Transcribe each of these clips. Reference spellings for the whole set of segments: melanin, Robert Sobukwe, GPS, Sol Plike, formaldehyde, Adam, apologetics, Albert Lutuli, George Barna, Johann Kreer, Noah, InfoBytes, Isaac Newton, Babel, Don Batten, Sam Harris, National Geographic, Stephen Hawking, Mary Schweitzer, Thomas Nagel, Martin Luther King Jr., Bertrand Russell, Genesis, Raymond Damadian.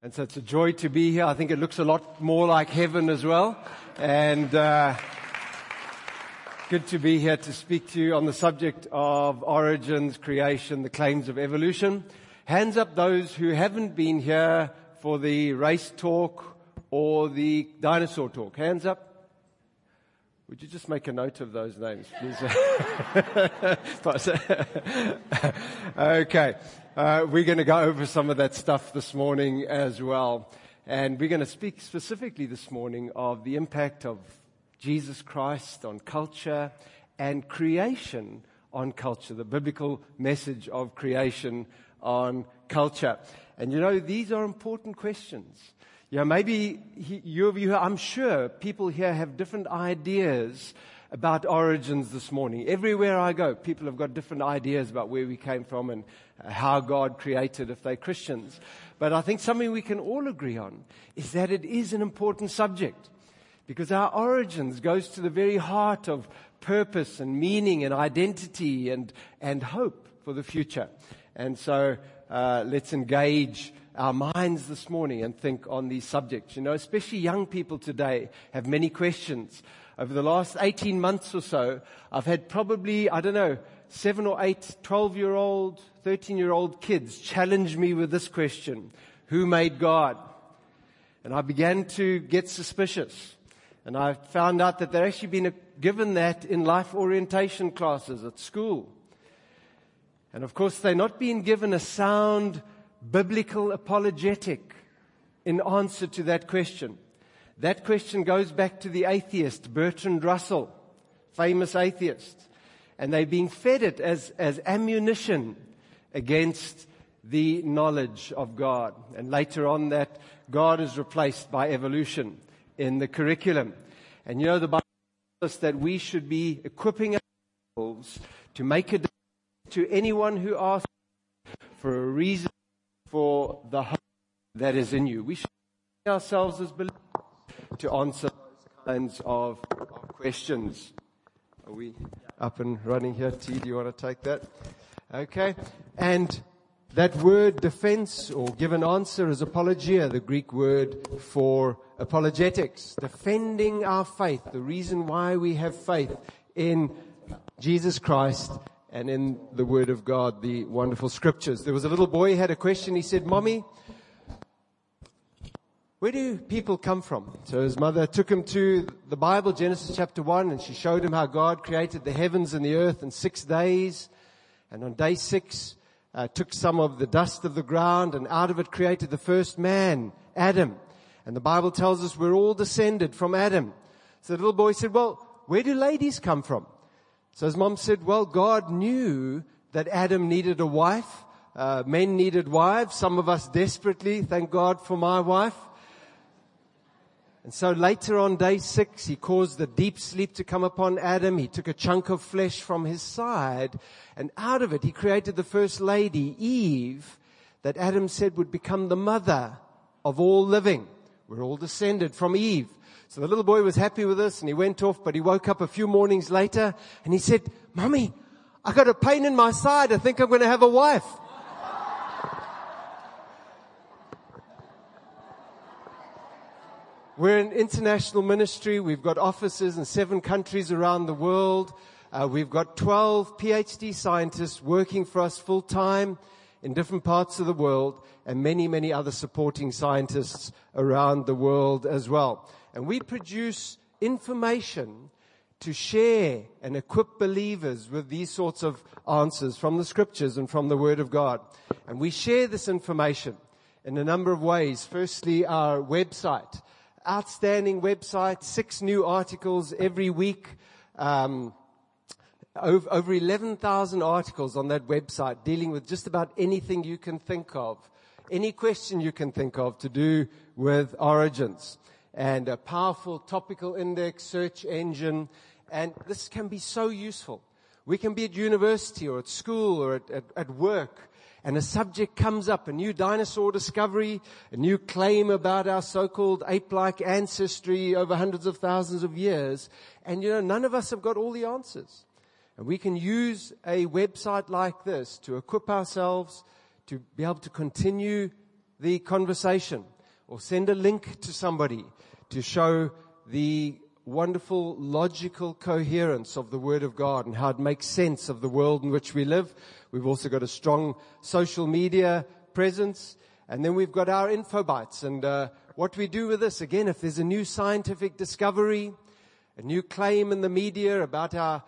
And so it's a joy to be here. I think it looks a lot more like heaven as well. And good to be here to speak to you on the subject of origins, creation, the claims of evolution. Hands up those who haven't been here for the race talk or the dinosaur talk. Hands up. Would you just make a note of those names, please? Okay. We're going to go over some of that stuff this morning as well. And we're going to speak specifically this morning of the impact of Jesus Christ on culture and creation on culture, the biblical message of creation on culture. And you know, these are important questions. You know, maybe I'm sure people here have different ideas about origins this morning. Everywhere I go, people have got different ideas about where we came from and how God created if they're Christians. But I think something we can all agree on is that it is an important subject because our origins goes to the very heart of purpose and meaning and identity and hope for the future. And so let's engage our minds this morning and think on these subjects. You know, especially young people today have many questions. Over the last 18 months or so, I've had probably, 7 or 8 12-year-old, 13-year-old kids challenge me with this question, who made God? And I began to get suspicious. And I found out that they've actually been given that in life orientation classes at school. And of course, they're not being given a sound biblical apologetic in answer to that question. That question goes back to the atheist, Bertrand Russell, famous atheist. And they're being fed it as ammunition against the knowledge of God. And later on that, God is replaced by evolution in the curriculum. And you know, the Bible tells us that we should be equipping ourselves to make a difference to anyone who asks for a reason for the hope that is in you. We should equip ourselves as believers to answer those kinds of questions. Are we up and running here? T, do you want to take that? Okay. And that word defense or give an answer is apologia, the Greek word for apologetics. Defending our faith, the reason why we have faith in Jesus Christ and in the Word of God, the wonderful Scriptures. There was a little boy who had a question. He said, Mommy, where do people come from? So his mother took him to the Bible, Genesis chapter 1, and she showed him how God created the heavens and the earth in 6 days. And on day 6, took some of the dust of the ground and out of it created the first man, Adam. And the Bible tells us we're all descended from Adam. So the little boy said, well, where do ladies come from? So his mom said, well, God knew that Adam needed a wife. Men needed wives. Some of us desperately, thank God for my wife. And so later on day 6, he caused the deep sleep to come upon Adam. He took a chunk of flesh from his side, and out of it he created the first lady, Eve, that Adam said would become the mother of all living. We're all descended from Eve. So the little boy was happy with this, and he went off, but he woke up a few mornings later, and he said, Mommy, I got a pain in my side. I think I'm going to have a wife. We're an international ministry. We've got offices in 7 countries around the world. We've got 12 PhD scientists working for us full-time in different parts of the world, and many, many other supporting scientists around the world as well. And we produce information to share and equip believers with these sorts of answers from the Scriptures and from the Word of God. And we share this information in a number of ways. Firstly, our website. Outstanding website, 6 new articles every week, over 11,000 articles on that website dealing with just about anything you can think of, any question you can think of to do with origins, and a powerful topical index, search engine, and this can be so useful. We can be at university or at school or at work, and a subject comes up, a new dinosaur discovery, a new claim about our so-called ape-like ancestry over hundreds of thousands of years. And, you know, none of us have got all the answers. And we can use a website like this to equip ourselves to be able to continue the conversation, or send a link to somebody to show the wonderful logical coherence of the Word of God and how it makes sense of the world in which we live. We've also got a strong social media presence. And then we've got our InfoBytes. And what we do with this, again, if there's a new scientific discovery, a new claim in the media about our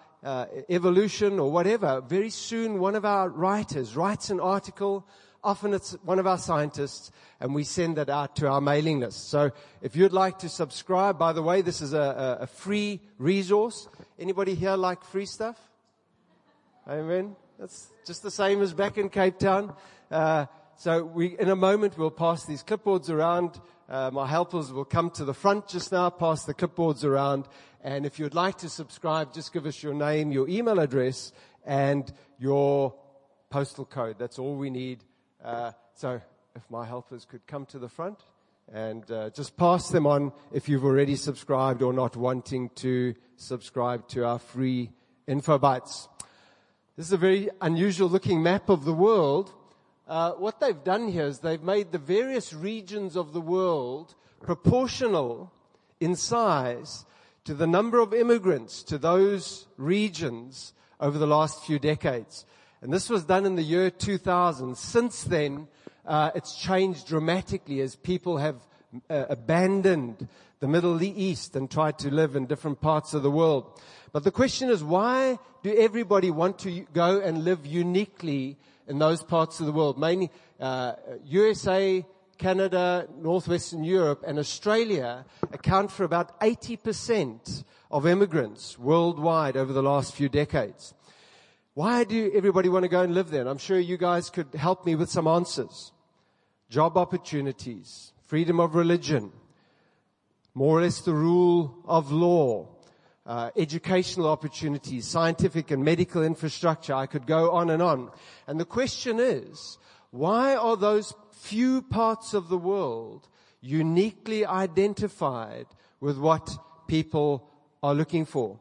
evolution or whatever, very soon one of our writers writes an article. Often it's one of our scientists, and we send that out to our mailing list. So if you'd like to subscribe, by the way, this is a free resource. Anybody here like free stuff? Amen. That's just the same as back in Cape Town. So we, in a moment, we'll pass these clipboards around. My helpers will come to the front just now, pass the clipboards around. And if you'd like to subscribe, just give us your name, your email address, and your postal code. That's all we need. So if my helpers could come to the front and just pass them on if you've already subscribed or not wanting to subscribe to our free InfoBytes. This is a very unusual looking map of the world. What they've done here is they've made the various regions of the world proportional in size to the number of immigrants to those regions over the last few decades. And this was done in the year 2000. Since then, it's changed dramatically as people have abandoned the Middle East and tried to live in different parts of the world. But the question is, why do everybody want to go and live uniquely in those parts of the world? Mainly USA, Canada, Northwestern Europe, and Australia account for about 80% of immigrants worldwide over the last few decades. Why do everybody want to go and live there? And I'm sure you guys could help me with some answers. Job opportunities, freedom of religion, more or less the rule of law, educational opportunities, scientific and medical infrastructure. I could go on and on. And the question is, why are those few parts of the world uniquely identified with what people are looking for?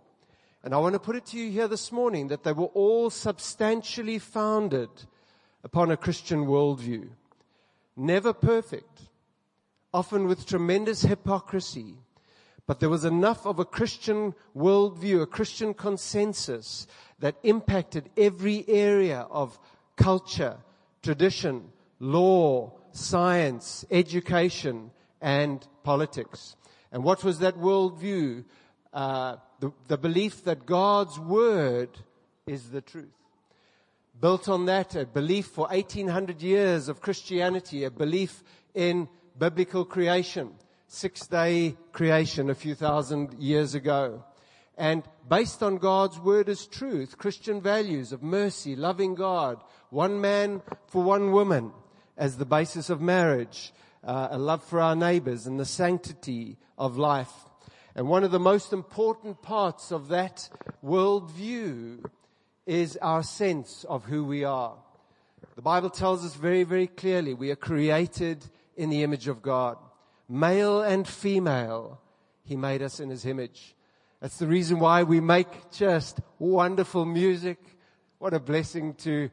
And I want to put it to you here this morning that they were all substantially founded upon a Christian worldview. Never perfect, often with tremendous hypocrisy, but there was enough of a Christian worldview, a Christian consensus that impacted every area of culture, tradition, law, science, education, and politics. And what was that worldview? The belief that God's word is the truth. Built on that, a belief for 1800 years of Christianity, a belief in biblical creation, 6-day creation a few thousand years ago. And based on God's word as truth, Christian values of mercy, loving God, one man for one woman as the basis of marriage, a love for our neighbors and the sanctity of life. And one of the most important parts of that worldview is our sense of who we are. The Bible tells us very, very clearly we are created in the image of God. Male and female, He made us in His image. That's the reason why we make just wonderful music. What a blessing to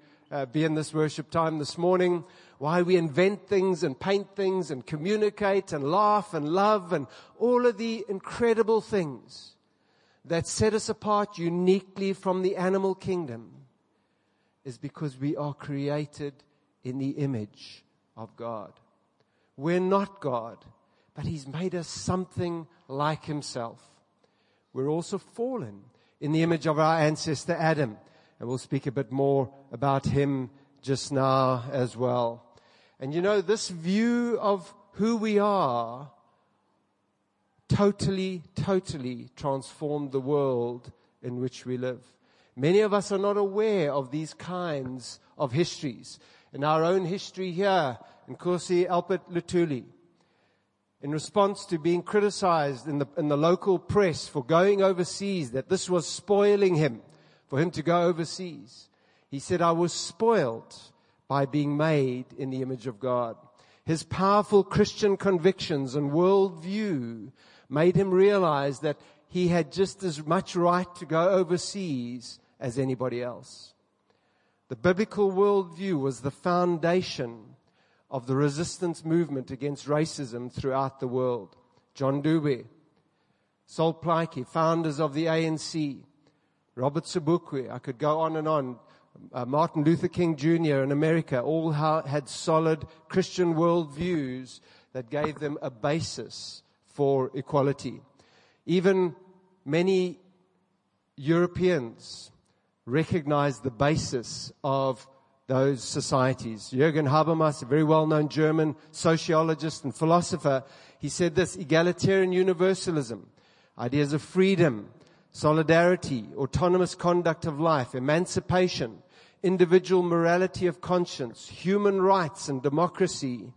be in this worship time this morning. Why we invent things and paint things and communicate and laugh and love and all of the incredible things that set us apart uniquely from the animal kingdom is because we are created in the image of God. We're not God, but He's made us something like Himself. We're also fallen in the image of our ancestor Adam, and we'll speak a bit more about him just now as well. And you know, this view of who we are totally, totally transformed the world in which we live. Many of us are not aware of these kinds of histories. In our own history here, in Kursi, Albert Lutuli, in response to being criticized in the local press for going overseas, that this was spoiling him, for him to go overseas, he said, "I was spoilt by being made in the image of God." His powerful Christian convictions and worldview made him realize that he had just as much right to go overseas as anybody else. The biblical worldview was the foundation of the resistance movement against racism throughout the world. John Dube, Sol Plike, founders of the ANC, Robert Sobukwe, I could go on and on, Martin Luther King Jr. in America, all had solid Christian worldviews that gave them a basis for equality. Even many Europeans recognized the basis of those societies. Jürgen Habermas, a very well-known German sociologist and philosopher, he said this: egalitarian universalism, ideas of freedom, solidarity, autonomous conduct of life, emancipation, individual morality of conscience, human rights and democracy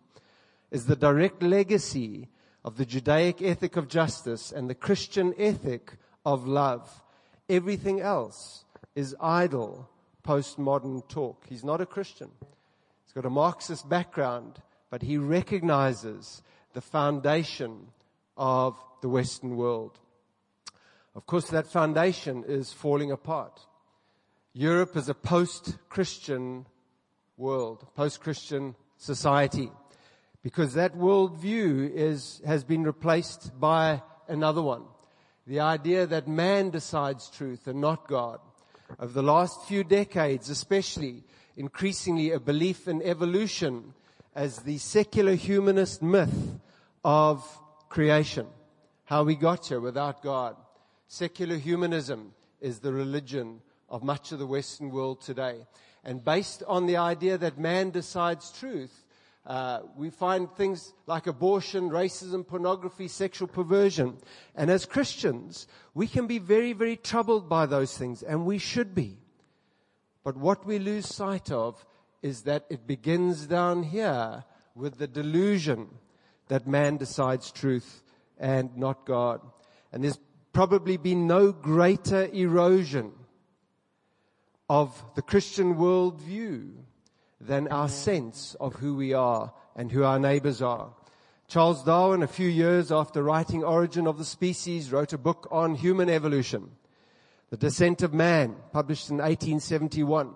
is the direct legacy of the Judaic ethic of justice and the Christian ethic of love. Everything else is idle postmodern talk. He's not a Christian. He's got a Marxist background, but he recognizes the foundation of the Western world. Of course, that foundation is falling apart. Europe is a post-Christian world, post-Christian society, because that worldview has been replaced by another one. The idea that man decides truth and not God. Over the last few decades, especially, increasingly a belief in evolution as the secular humanist myth of creation. How we got here without God. Secular humanism is the religion of much of the Western world today. And based on the idea that man decides truth, we find things like abortion, racism, pornography, sexual perversion. And as Christians, we can be very, very troubled by those things, and we should be. But what we lose sight of is that it begins down here with the delusion that man decides truth and not God. And there's probably been no greater erosion of the Christian worldview than our sense of who we are and who our neighbors are. Charles Darwin, a few years after writing Origin of the Species, wrote a book on human evolution, The Descent of Man, published in 1871.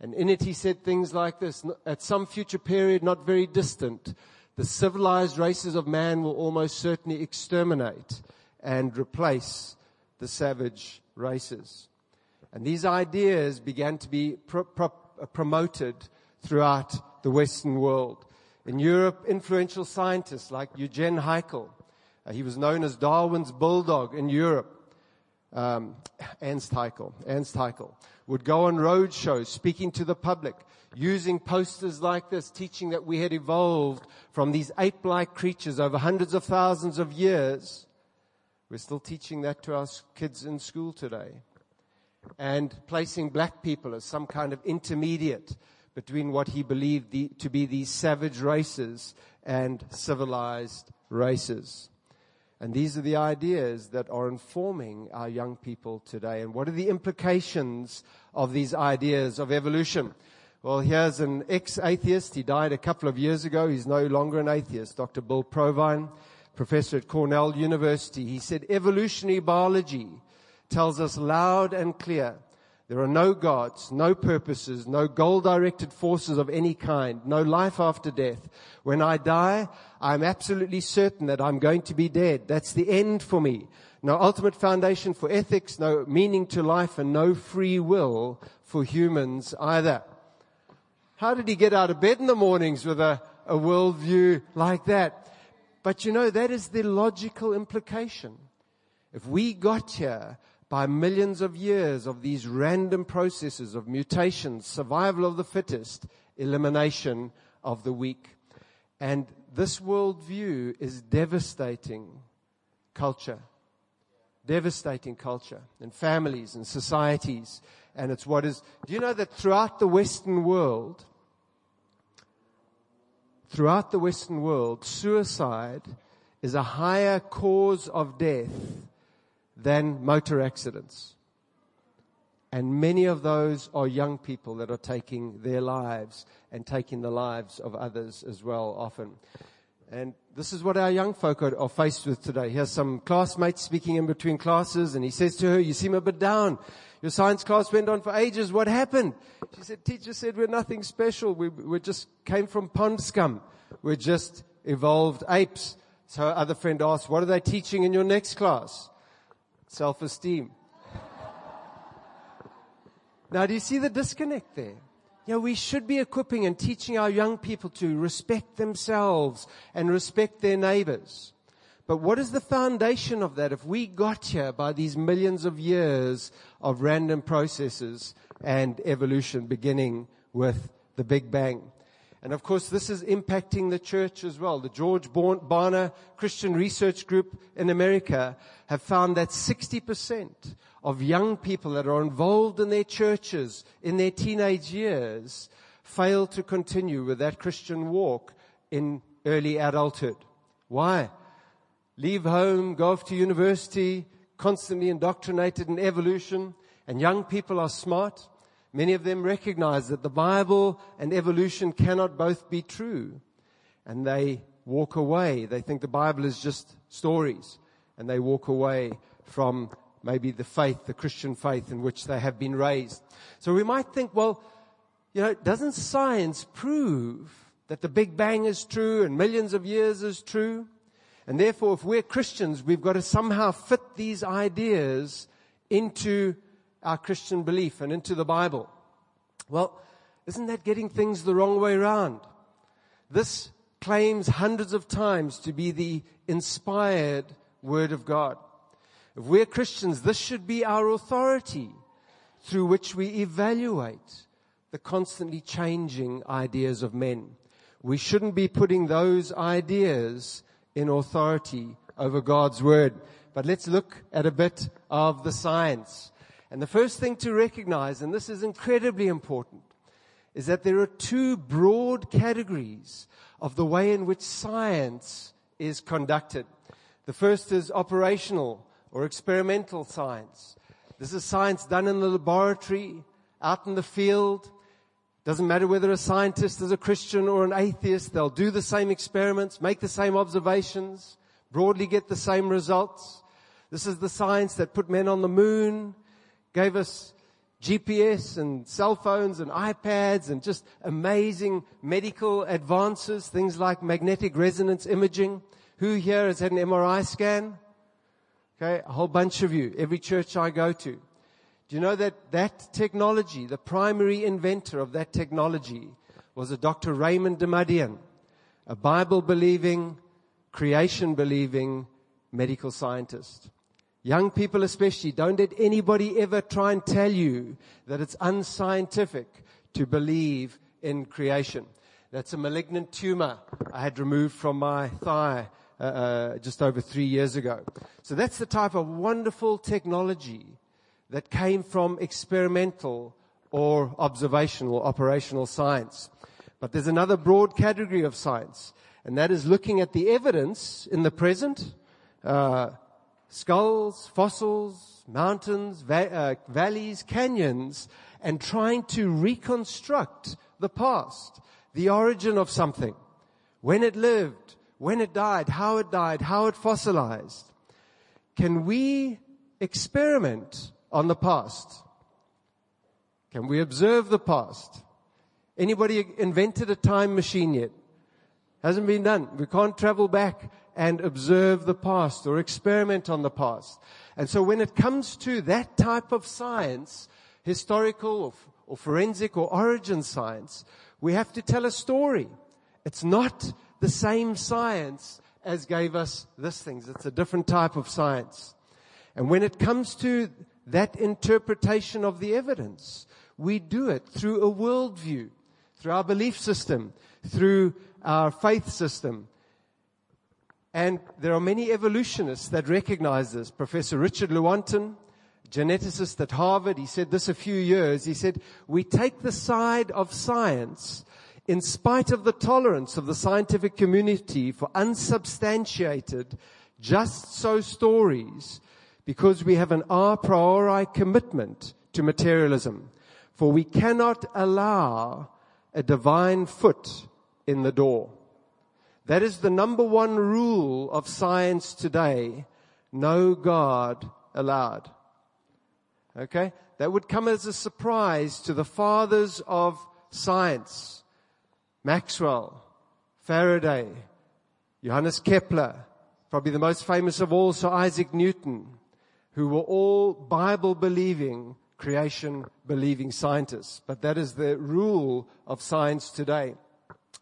And in it he said things like this: at some future period not very distant, the civilized races of man will almost certainly exterminate and replace the savage races. And these ideas began to be promoted throughout the Western world. In Europe, influential scientists like Jürgen Haeckel, he was known as Darwin's bulldog in Europe, Ernst Haeckel, would go on road shows speaking to the public, using posters like this, teaching that we had evolved from these ape-like creatures over hundreds of thousands of years. We're still teaching that to our kids in school today. And placing black people as some kind of intermediate between what he believed to be these savage races and civilized races. And these are the ideas that are informing our young people today. And what are the implications of these ideas of evolution? Well, here's an ex-atheist. He died a couple of years ago. He's no longer an atheist. Dr. Bill Provine, professor at Cornell University. He said, evolutionary biology tells us loud and clear there are no gods, no purposes, no goal-directed forces of any kind, no life after death. When I die, I'm absolutely certain that I'm going to be dead. That's the end for me. No ultimate foundation for ethics, no meaning to life, and no free will for humans either. How did he get out of bed in the mornings with a worldview like that? But you know, that is the logical implication. If we got here by millions of years of these random processes of mutations, survival of the fittest, elimination of the weak. And this worldview is devastating culture in families and societies. And it's what is, do you know that throughout the Western world, suicide is a higher cause of death than motor accidents. And many of those are young people that are taking their lives and taking the lives of others as well often. And this is what our young folk are faced with today. Here's some classmates speaking in between classes, and he says to her, you seem a bit down. Your science class went on for ages. What happened? She said, teacher said we're nothing special. We just came from pond scum. We're just evolved apes. So her other friend asked, what are they teaching in your next class? Self-esteem. Now, do you see the disconnect there? You know, we should be equipping and teaching our young people to respect themselves and respect their neighbors. But what is the foundation of that if we got here by these millions of years of random processes and evolution, beginning with the Big Bang? And, of course, this is impacting the church as well. The George Barna Christian Research Group in America have found that 60% of young people that are involved in their churches in their teenage years fail to continue with that Christian walk in early adulthood. Why? Leave home, go off to university, constantly indoctrinated in evolution, and young people are smart. Many of them recognize that the Bible and evolution cannot both be true. And they walk away. They think the Bible is just stories. And they walk away from maybe the faith, the Christian faith in which they have been raised. So we might think, well, you know, doesn't science prove that the Big Bang is true and millions of years is true? And therefore, if we're Christians, we've got to somehow fit these ideas into our Christian belief and into the Bible. Well, isn't that getting things the wrong way around? This claims hundreds of times to be the inspired Word of God. If we're Christians, this should be our authority through which we evaluate the constantly changing ideas of men. We shouldn't be putting those ideas in authority over God's Word. But let's look at a bit of the science. And the first thing to recognize, and this is incredibly important, is that there are two broad categories of the way in which science is conducted. The first is operational or experimental science. This is science done in the laboratory, out in the field. Doesn't matter whether a scientist is a Christian or an atheist, they'll do the same experiments, make the same observations, broadly get the same results. This is the science that put men on the moon, gave us GPS and cell phones and iPads and just amazing medical advances, things like magnetic resonance imaging. Who here has had an MRI scan? Okay, a whole bunch of you, every church I go to. Do you know that technology, the primary inventor of that technology, was a Dr. Raymond Damadian, a Bible-believing, creation-believing medical scientist. Young people especially, don't let anybody ever try and tell you that it's unscientific to believe in creation. That's a malignant tumor I had removed from my thigh just over 3 years ago. So that's the type of wonderful technology that came from experimental or observational, operational science. But there's another broad category of science, and that is looking at the evidence in the present, skulls, fossils, mountains, valleys, canyons, and trying to reconstruct the past, the origin of something, when it lived, when it died, how it died, how it fossilized. Can we experiment on the past? Can we observe the past? Anybody invented a time machine yet? Hasn't been done. We can't travel back and observe the past or experiment on the past. And so when it comes to that type of science, historical or forensic or origin science, we have to tell a story. It's not the same science as gave us these things. It's a different type of science. And when it comes to that interpretation of the evidence, we do it through a worldview, through our belief system, through our faith system. And there are many evolutionists that recognize this. Professor Richard Lewontin, geneticist at Harvard, he said this a few years. He said, we take the side of science in spite of the tolerance of the scientific community for unsubstantiated, just-so stories, because we have an a priori commitment to materialism. For we cannot allow a divine foot in the door. That is the number one rule of science today. No God allowed. Okay? That would come as a surprise to the fathers of science. Maxwell, Faraday, Johannes Kepler, probably the most famous of all, Sir Isaac Newton, who were all Bible-believing, creation-believing scientists. But that is the rule of science today.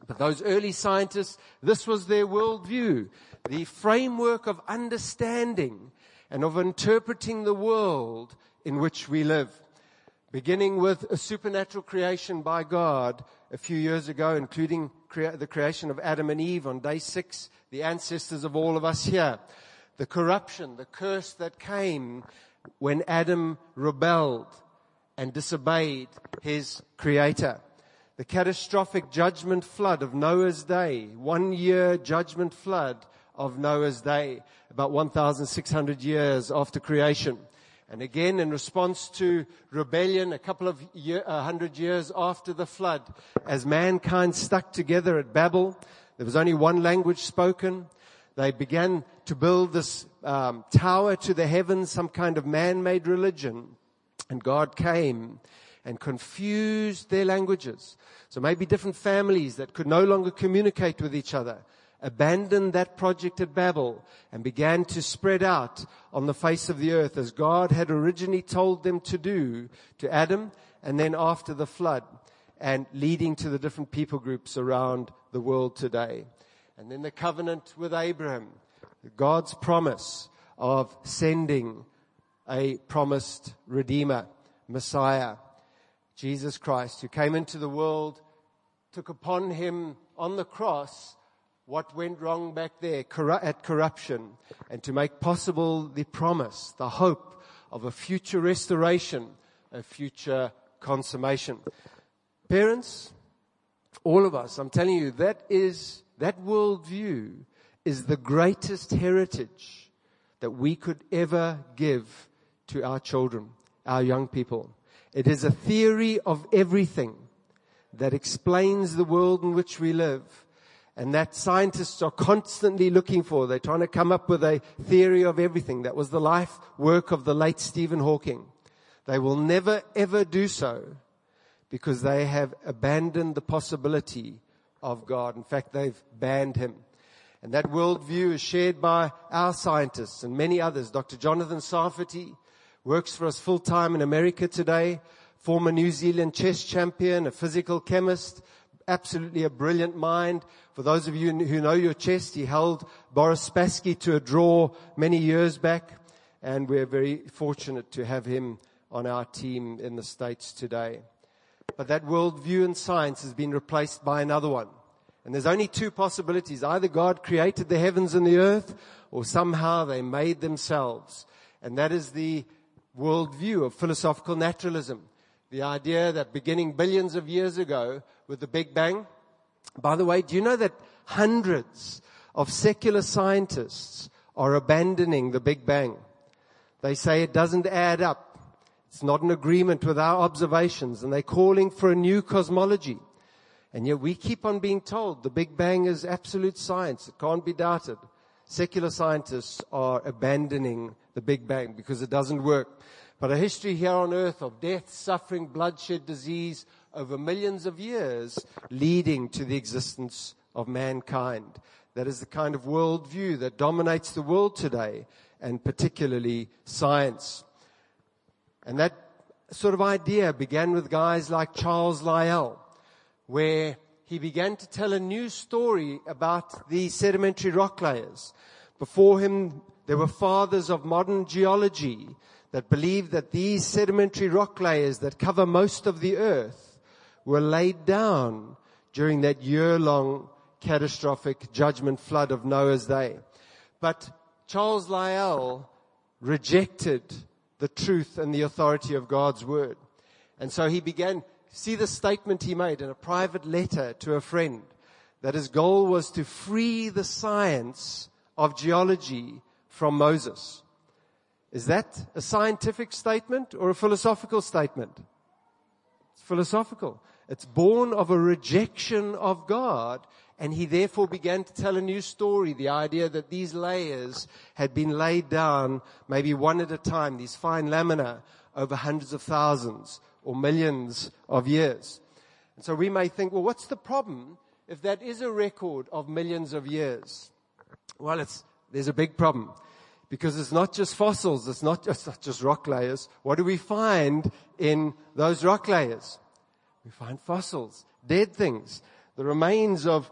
But those early scientists, this was their worldview, the framework of understanding and of interpreting the world in which we live. Beginning with a supernatural creation by God a few years ago, including the creation of Adam and Eve on day 6, the ancestors of all of us here. The corruption, the curse that came when Adam rebelled and disobeyed his creator. The catastrophic judgment flood of Noah's day, 1 year judgment flood of Noah's day, about 1,600 years after creation. And again, in response to rebellion, a couple of hundred years after the flood, as mankind stuck together at Babel, there was only one language spoken. They began to build this tower to the heavens, some kind of man-made religion. And God came and confused their languages. So maybe different families that could no longer communicate with each other abandoned that project at Babel and began to spread out on the face of the earth as God had originally told them to do to Adam and then after the flood, and leading to the different people groups around the world today. And then the covenant with Abraham, God's promise of sending a promised Redeemer, Messiah, Jesus Christ, who came into the world, took upon him on the cross what went wrong back there at corruption, and to make possible the promise, the hope of a future restoration, a future consummation. Parents, all of us, I'm telling you, that worldview is the greatest heritage that we could ever give to our children, our young people. It is a theory of everything that explains the world in which we live. And that scientists are constantly looking for. They're trying to come up with a theory of everything. That was the life work of the late Stephen Hawking. They will never, ever do so because they have abandoned the possibility of God. In fact, they've banned him. And that worldview is shared by our scientists and many others. Dr. Jonathan Sarfati works for us full-time in America today, former New Zealand chess champion, a physical chemist, absolutely a brilliant mind. For those of you who know your chess, he held Boris Spassky to a draw many years back, and we're very fortunate to have him on our team in the States today. But that worldview in science has been replaced by another one. And there's only two possibilities. Either God created the heavens and the earth, or somehow they made themselves. And that is the worldview of philosophical naturalism. The idea that beginning billions of years ago with the Big Bang. By the way, do you know that hundreds of secular scientists are abandoning the Big Bang? They say it doesn't add up. It's not in agreement with our observations, and they're calling for a new cosmology. And yet we keep on being told the Big Bang is absolute science. It can't be doubted. Secular scientists are abandoning the Big Bang because it doesn't work. But a history here on earth of death, suffering, bloodshed, disease over millions of years leading to the existence of mankind. That is the kind of worldview that dominates the world today, and particularly science. And that sort of idea began with guys like Charles Lyell, where he began to tell a new story about the sedimentary rock layers. Before him, there were fathers of modern geology that believed that these sedimentary rock layers that cover most of the earth were laid down during that year-long catastrophic judgment flood of Noah's day. But Charles Lyell rejected the truth and the authority of God's word. And so he began, see the statement he made in a private letter to a friend, that his goal was to free the science of geology from Moses. Is that a scientific statement or a philosophical statement? It's philosophical. It's born of a rejection of God, and he therefore began to tell a new story, the idea that these layers had been laid down maybe one at a time, these fine lamina over hundreds of thousands or millions of years. And so we may think, well, what's the problem if that is a record of millions of years? Well, there's a big problem, because it's not just fossils, it's not just rock layers. What do we find in those rock layers? We find fossils, dead things, the remains of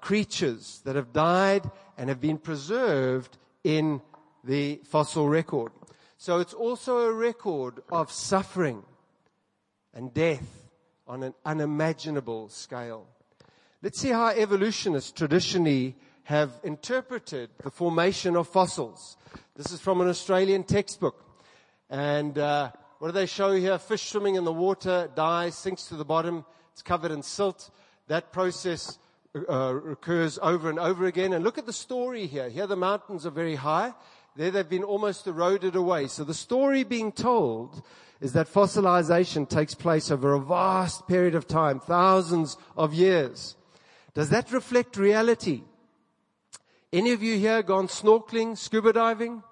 creatures that have died and have been preserved in the fossil record. So it's also a record of suffering and death on an unimaginable scale. Let's see how evolutionists traditionally have interpreted the formation of fossils. This is from an Australian textbook. And what do they show here? Fish swimming in the water, dies, sinks to the bottom. It's covered in silt. That process recurs over and over again. And look at the story here. Here the mountains are very high. There they've been almost eroded away. So the story being told is that fossilization takes place over a vast period of time, thousands of years. Does that reflect reality? Any of you here gone snorkeling, scuba diving?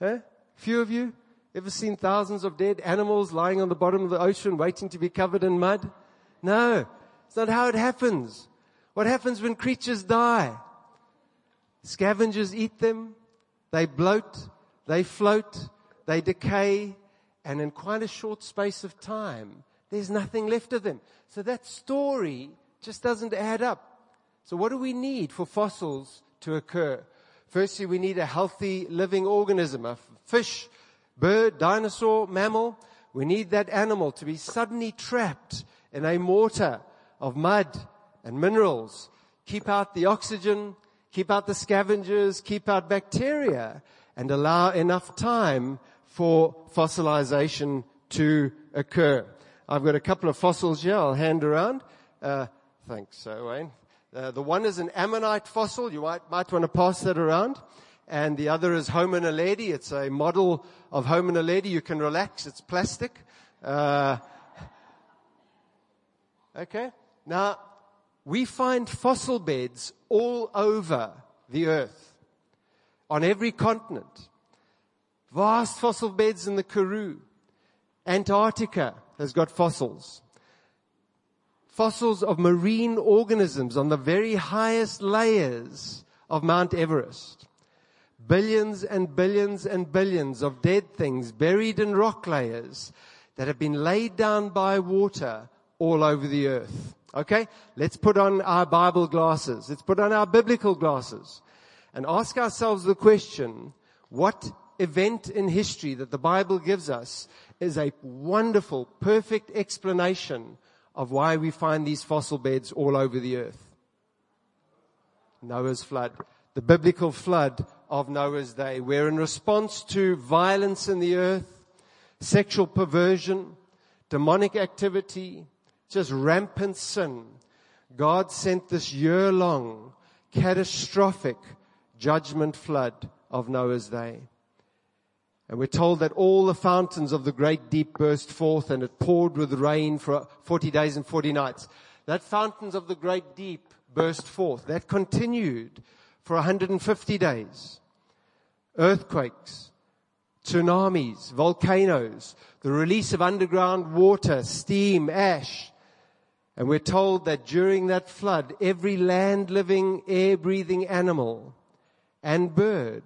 Huh? Few of you? Ever seen thousands of dead animals lying on the bottom of the ocean waiting to be covered in mud? No. It's not how it happens. What happens when creatures die? Scavengers eat them. They bloat. They float. They decay. And in quite a short space of time, there's nothing left of them. So that story just doesn't add up. So what do we need for fossils to occur? Firstly, we need a healthy living organism, a fish, bird, dinosaur, mammal. We need that animal to be suddenly trapped in a mortar of mud and minerals. Keep out the oxygen, keep out the scavengers, keep out bacteria, and allow enough time for fossilization to occur. I've got a couple of fossils here I'll hand around. Thanks, Wayne. The one is an ammonite fossil. You might want to pass that around. And the other is Homo naledi. It's a model of Homo naledi. You can relax. It's plastic. Okay. Now, we find fossil beds all over the earth, on every continent. Vast fossil beds in the Karoo. Antarctica has got fossils. Fossils of marine organisms on the very highest layers of Mount Everest. Billions and billions and billions of dead things buried in rock layers that have been laid down by water all over the earth. Okay? Let's put on our Bible glasses. Let's put on our biblical glasses and ask ourselves the question, what event in history that the Bible gives us is a wonderful, perfect explanation of why we find these fossil beds all over the earth? Noah's flood. The biblical flood of Noah's day, where in response to violence in the earth, sexual perversion, demonic activity, just rampant sin, God sent this year-long, catastrophic judgment flood of Noah's day. And we're told that all the fountains of the great deep burst forth, and it poured with rain for 40 days and 40 nights. That fountains of the great deep burst forth. That continued for 150 days. Earthquakes, tsunamis, volcanoes, the release of underground water, steam, ash. And we're told that during that flood, every land-living, air-breathing animal and bird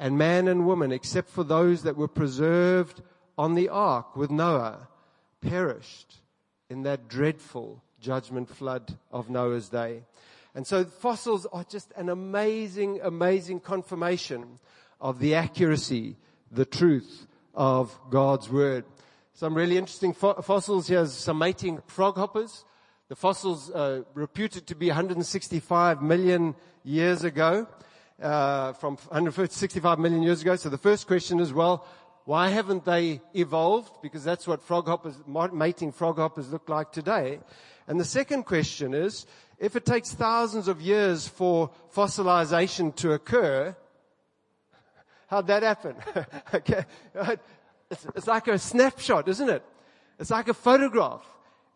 and man and woman, except for those that were preserved on the ark with Noah, perished in that dreadful judgment flood of Noah's day. And so fossils are just an amazing, amazing confirmation of the accuracy, the truth of God's Word. Some really interesting fossils here, some mating frog hoppers. The fossils are reputed to be 165 million years ago. From 165 million years ago. So the first question is, well, why haven't they evolved? Because that's what mating frog hoppers look like today. And the second question is, if it takes thousands of years for fossilization to occur, how'd that happen? Okay. It's like a snapshot, isn't it? It's like a photograph.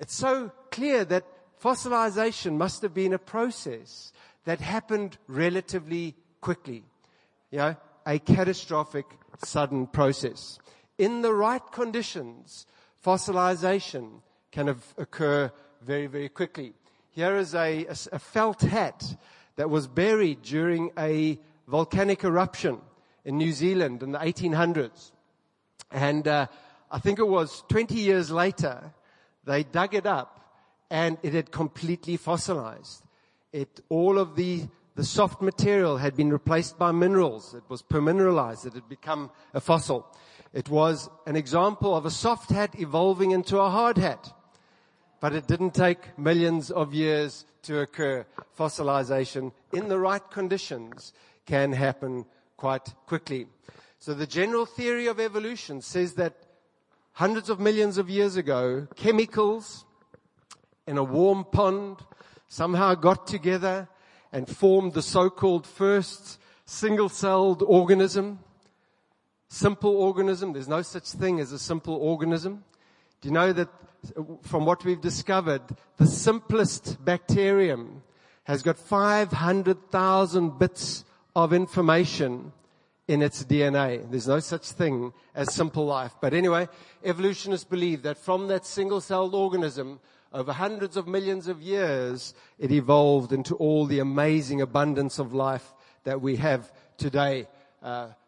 It's so clear that fossilization must have been a process that happened relatively quickly, a catastrophic, sudden process. in the right conditions, fossilization can occur very, very quickly. Here is a felt hat that was buried during a volcanic eruption in New Zealand in the 1800s. And I think it was 20 years later, they dug it up and it had completely fossilized. All of the soft material had been replaced by minerals. It was permineralized. It had become a fossil. It was an example of a soft hat evolving into a hard hat. But it didn't take millions of years to occur. Fossilization in the right conditions can happen quite quickly. So the general theory of evolution says that hundreds of millions of years ago, chemicals in a warm pond somehow got together and formed the so-called first single-celled organism. Simple organism. There's no such thing as a simple organism. Do you know that from what we've discovered, the simplest bacterium has got 500,000 bits of information in its DNA. There's no such thing as simple life. But anyway, evolutionists believe that from that single-celled organism, over hundreds of millions of years, it evolved into all the amazing abundance of life that we have today.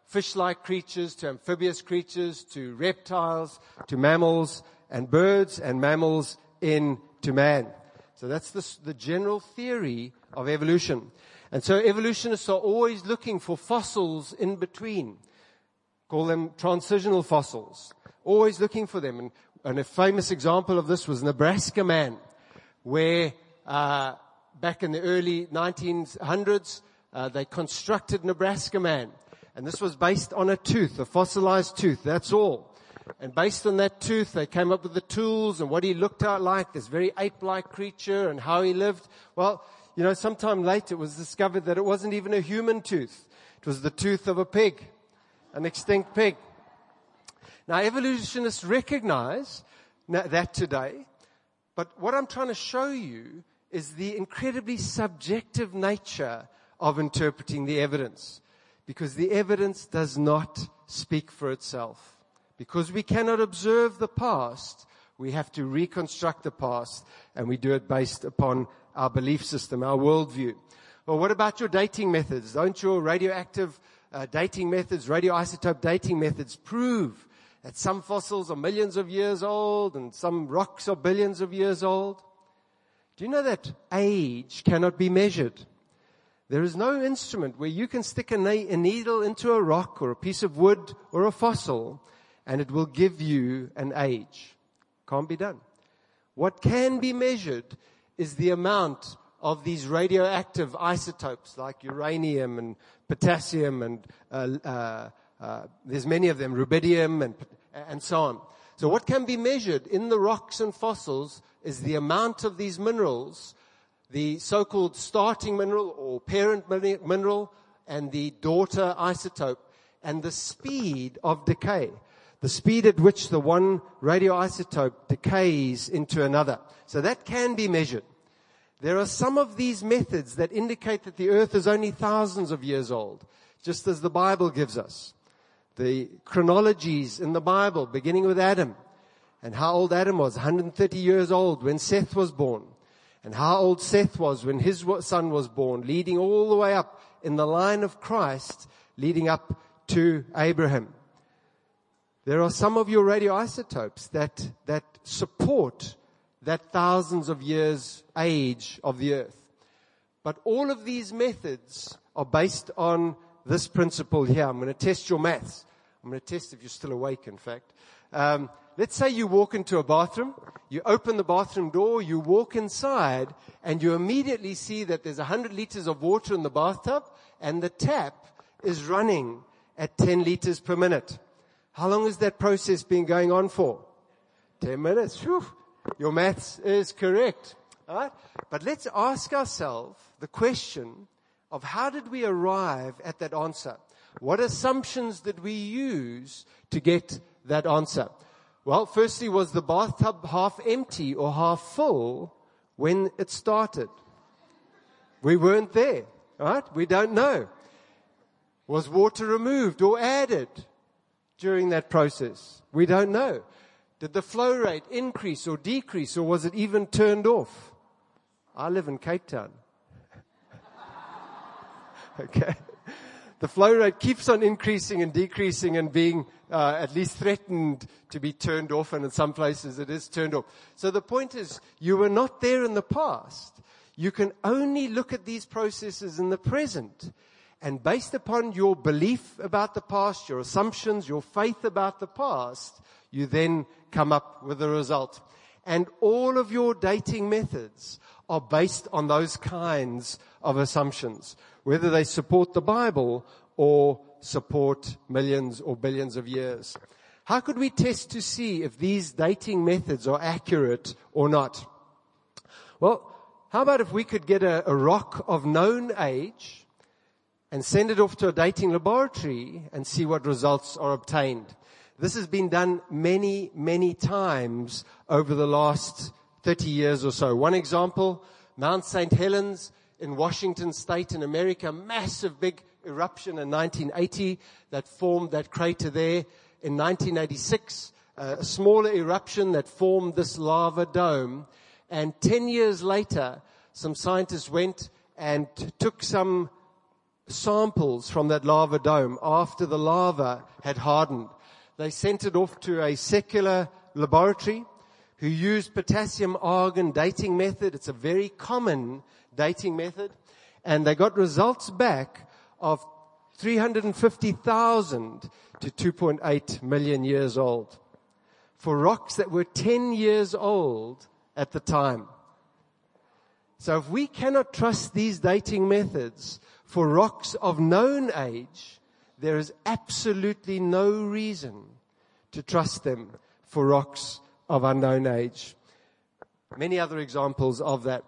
Fish-like creatures to amphibious creatures to reptiles to mammals and birds and mammals into man. So that's the general theory of evolution. And so evolutionists are always looking for fossils in between. Call them transitional fossils. Always looking for them. And a famous example of this was Nebraska Man, where back in the early 1900s, they constructed Nebraska Man. And this was based on a tooth, a fossilized tooth, that's all. And based on that tooth, they came up with the tools and what he looked like, this very ape-like creature and how he lived. Well, you know, sometime later it was discovered that it wasn't even a human tooth. It was the tooth of a pig, an extinct pig. Now, evolutionists recognize that today, but what I'm trying to show you is the incredibly subjective nature of interpreting the evidence, because the evidence does not speak for itself. Because we cannot observe the past, we have to reconstruct the past, and we do it based upon our belief system, our worldview. Well, what about your dating methods? Don't your radioactive dating methods, radioisotope dating methods prove that some fossils are millions of years old and some rocks are billions of years old? Do you know that age cannot be measured? There is no instrument where you can stick a needle into a rock or a piece of wood or a fossil and it will give you an age. Can't be done. What can be measured is the amount of these radioactive isotopes like uranium and potassium and there's many of them, rubidium and so on. So what can be measured in the rocks and fossils is the amount of these minerals, the so-called starting mineral or parent mineral and the daughter isotope, and the speed of decay, the speed at which the one radioisotope decays into another. So that can be measured. There are some of these methods that indicate that the Earth is only thousands of years old, just as the Bible gives us. The chronologies in the Bible, beginning with Adam, and how old Adam was, 130 years old when Seth was born, and how old Seth was when his son was born, leading all the way up in the line of Christ, leading up to Abraham. There are some of your radioisotopes that support that thousands of years age of the Earth. But all of these methods are based on this principle here. I'm going to test your maths. I'm going to test if you're still awake, in fact. Let's say you walk into a bathroom, you open the bathroom door, you walk inside, and you immediately see that there's 100 liters of water in the bathtub, and the tap is running at 10 liters per minute. How long has that process been going on for? 10 minutes. Whew. Your maths is correct. All right? But let's ask ourselves the question of how did we arrive at that answer? What assumptions did we use to get that answer? Well, firstly, was the bathtub half empty or half full when it started? We weren't there, right? We don't know. Was water removed or added? during that process? We don't know. Did the flow rate increase or decrease, or was it even turned off? I live in Cape Town. Okay. The flow rate keeps on increasing and decreasing and being at least threatened to be turned off, and in some places it is turned off. So the point is, you were not there in the past. You can only look at these processes in the present. And based upon your belief about the past, your assumptions, your faith about the past, you then come up with a result. And all of your dating methods are based on those kinds of assumptions, whether they support the Bible or support millions or billions of years. How could we test to see if these dating methods are accurate or not? Well, how about if we could get a rock of known age and send it off to a dating laboratory and see what results are obtained. This has been done many, many times over the last 30 years or so. One example, Mount St. Helens in Washington State in America, massive big eruption in 1980 that formed that crater there. In 1986, a smaller eruption that formed this lava dome. And 10 years later, some scientists went and took some samples from that lava dome after the lava had hardened. They sent it off to a secular laboratory who used potassium argon dating method. It's a very common dating method. And they got results back of 350,000 to 2.8 million years old for rocks that were 10 years old at the time. So if we cannot trust these dating methods for rocks of known age, there is absolutely no reason to trust them for rocks of unknown age. Many other examples of that.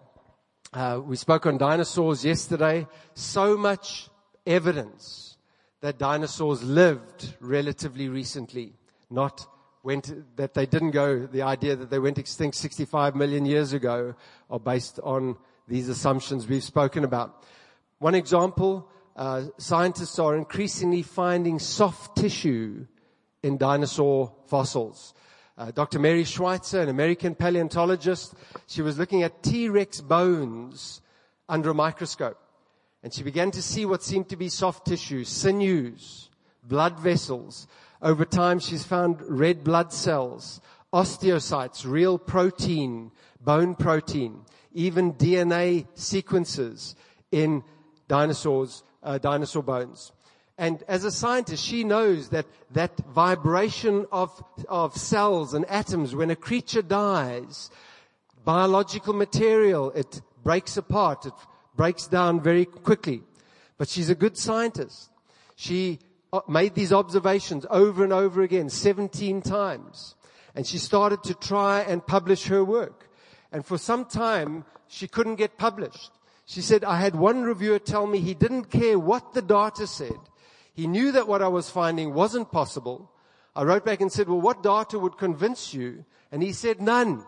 We spoke on dinosaurs yesterday. So much evidence that dinosaurs lived relatively recently, not that they didn't go, the idea that they went extinct 65 million years ago are based on these assumptions we've spoken about. One example, scientists are increasingly finding soft tissue in dinosaur fossils. Dr. Mary Schweitzer, an American paleontologist, she was looking at T-Rex bones under a microscope. And she began to see what seemed to be soft tissue, sinews, blood vessels. Over time, she's found red blood cells, osteocytes, real protein, bone protein, even DNA sequences in dinosaurs, dinosaur bones. And as a scientist, she knows that that vibration of cells and atoms, when a creature dies, biological material, it breaks apart, it breaks down very quickly. But she's a good scientist. She made these observations over and over again, 17 times. And she started to try and publish her work. And for some time, she couldn't get published. She said, I had one reviewer tell me he didn't care what the data said. He knew that what I was finding wasn't possible. I wrote back and said, well, what data would convince you? And he said, none.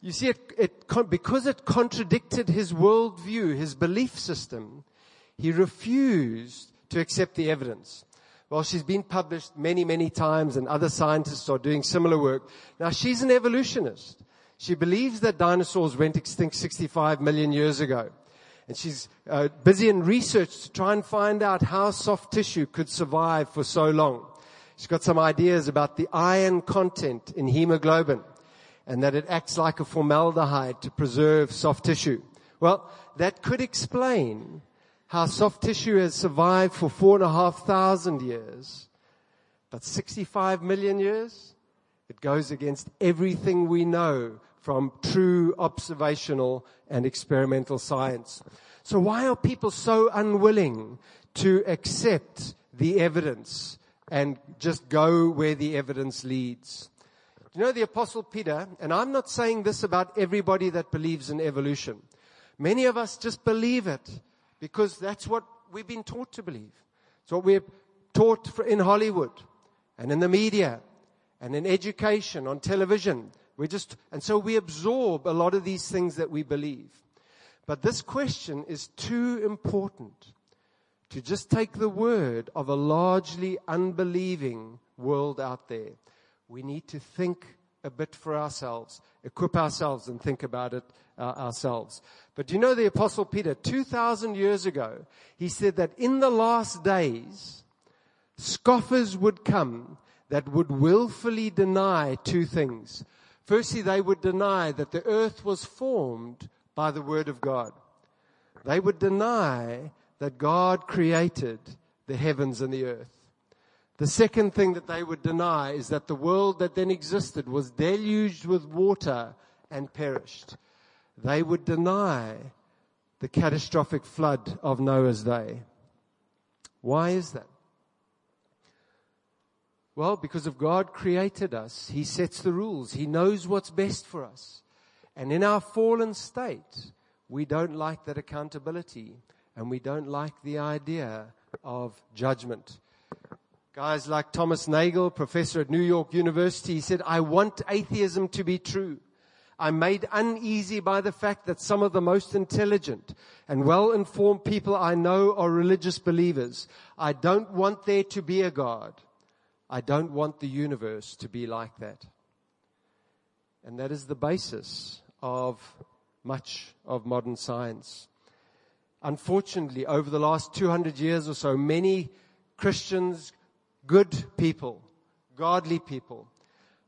You see, because it contradicted his worldview, his belief system, he refused to accept the evidence. Well, she's been published many, many times, and other scientists are doing similar work. Now, she's an evolutionist. She believes that dinosaurs went extinct 65 million years ago. And she's busy in research to try and find out how soft tissue could survive for so long. She's got some ideas about the iron content in hemoglobin and that it acts like a formaldehyde to preserve soft tissue. Well, that could explain how soft tissue has survived for 4,500 years. But 65 million years? It goes against everything we know from true observational and experimental science. So why are people so unwilling to accept the evidence and just go where the evidence leads? You know, the Apostle Peter, and I'm not saying this about everybody that believes in evolution. Many of us just believe it because that's what we've been taught to believe. It's what we're taught in Hollywood and in the media and in education, on television. And so we absorb a lot of these things that we believe. But this question is too important to just take the word of a largely unbelieving world out there. We need to think a bit for ourselves, equip ourselves and think about it ourselves. But you know the Apostle Peter, 2,000 years ago, he said that in the last days, scoffers would come that would willfully deny two things. Firstly, they would deny that the earth was formed by the word of God. They would deny that God created the heavens and the earth. The second thing that they would deny is that the world that then existed was deluged with water and perished. They would deny the catastrophic flood of Noah's day. Why is that? Well, because if God created us, He sets the rules. He knows what's best for us. And in our fallen state, we don't like that accountability, and we don't like the idea of judgment. Guys like Thomas Nagel, professor at New York University, he said, I want atheism to be true. I'm made uneasy by the fact that some of the most intelligent and well-informed people I know are religious believers. I don't want there to be a God. I don't want the universe to be like that. And that is the basis of much of modern science. Unfortunately, over the last 200 years or so, many Christians, good people, godly people,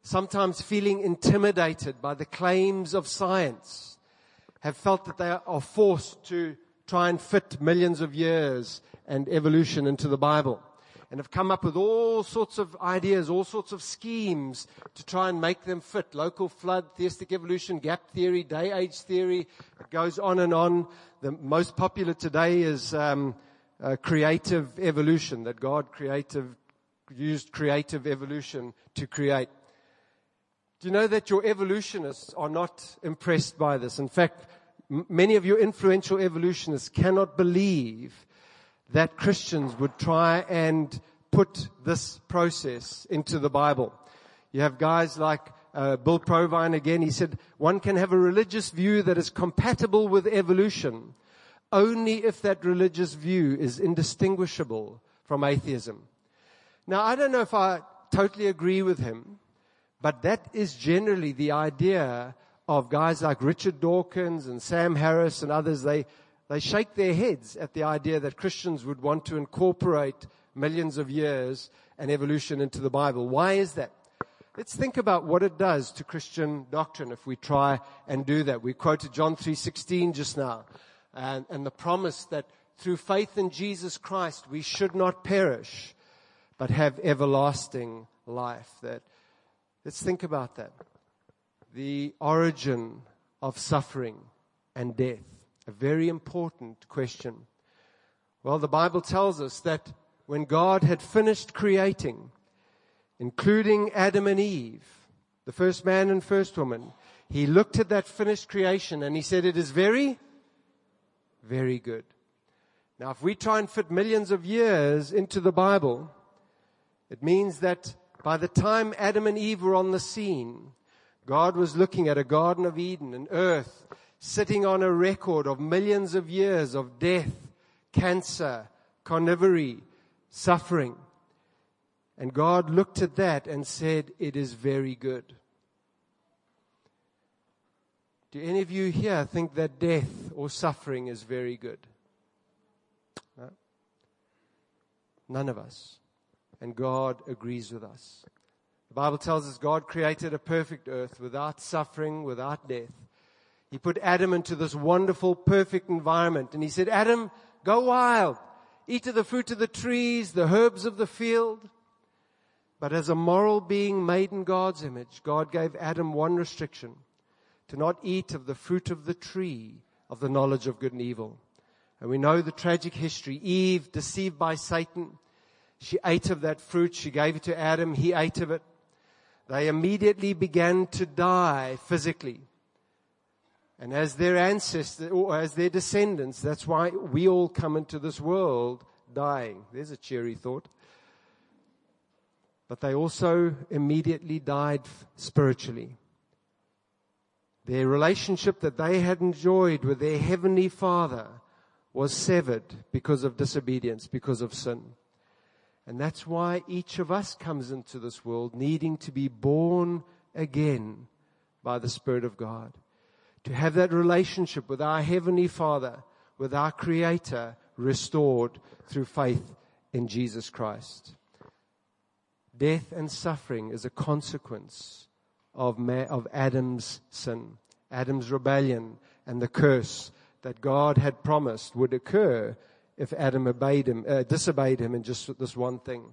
sometimes feeling intimidated by the claims of science, have felt that they are forced to try and fit millions of years and evolution into the Bible. And have come up with all sorts of ideas, all sorts of schemes to try and make them fit. Local flood, theistic evolution, gap theory, day-age theory. It goes on and on. The most popular today is creative evolution, that God used creative evolution to create. Do you know that your evolutionists are not impressed by this? In fact, many of your influential evolutionists cannot believe that Christians would try and put this process into the Bible. You have guys like Bill Provine again. He said, one can have a religious view that is compatible with evolution only if that religious view is indistinguishable from atheism. Now, I don't know if I totally agree with him, but that is generally the idea of guys like Richard Dawkins and Sam Harris and others. They shake their heads at the idea that Christians would want to incorporate millions of years and evolution into the Bible. Why is that? Let's think about what it does to Christian doctrine if we try and do that. We quoted John 3:16 just now, and the promise that through faith in Jesus Christ we should not perish but have everlasting life. Let's think about that. The origin of suffering and death. A very important question. Well, the Bible tells us that when God had finished creating, including Adam and Eve, the first man and first woman, He looked at that finished creation and He said, it is very, very good. Now, if we try and fit millions of years into the Bible, it means that by the time Adam and Eve were on the scene, God was looking at a Garden of Eden, an earth, sitting on a record of millions of years of death, cancer, carnivory, suffering. And God looked at that and said, it is very good. Do any of you here think that death or suffering is very good? No? None of us. And God agrees with us. The Bible tells us God created a perfect earth without suffering, without death. He put Adam into this wonderful, perfect environment. And He said, Adam, go wild. Eat of the fruit of the trees, the herbs of the field. But as a moral being made in God's image, God gave Adam one restriction. To not eat of the fruit of the tree of the knowledge of good and evil. And we know the tragic history. Eve, deceived by Satan, she ate of that fruit. She gave it to Adam. He ate of it. They immediately began to die physically. And as their ancestors, or as their descendants, that's why we all come into this world dying. There's a cheery thought. But they also immediately died spiritually. Their relationship that they had enjoyed with their Heavenly Father was severed because of disobedience, because of sin. And that's why each of us comes into this world needing to be born again by the Spirit of God, to have that relationship with our Heavenly Father, with our Creator, restored through faith in Jesus Christ. Death and suffering is a consequence of Adam's sin, Adam's rebellion, and the curse that God had promised would occur if Adam disobeyed him in just this one thing.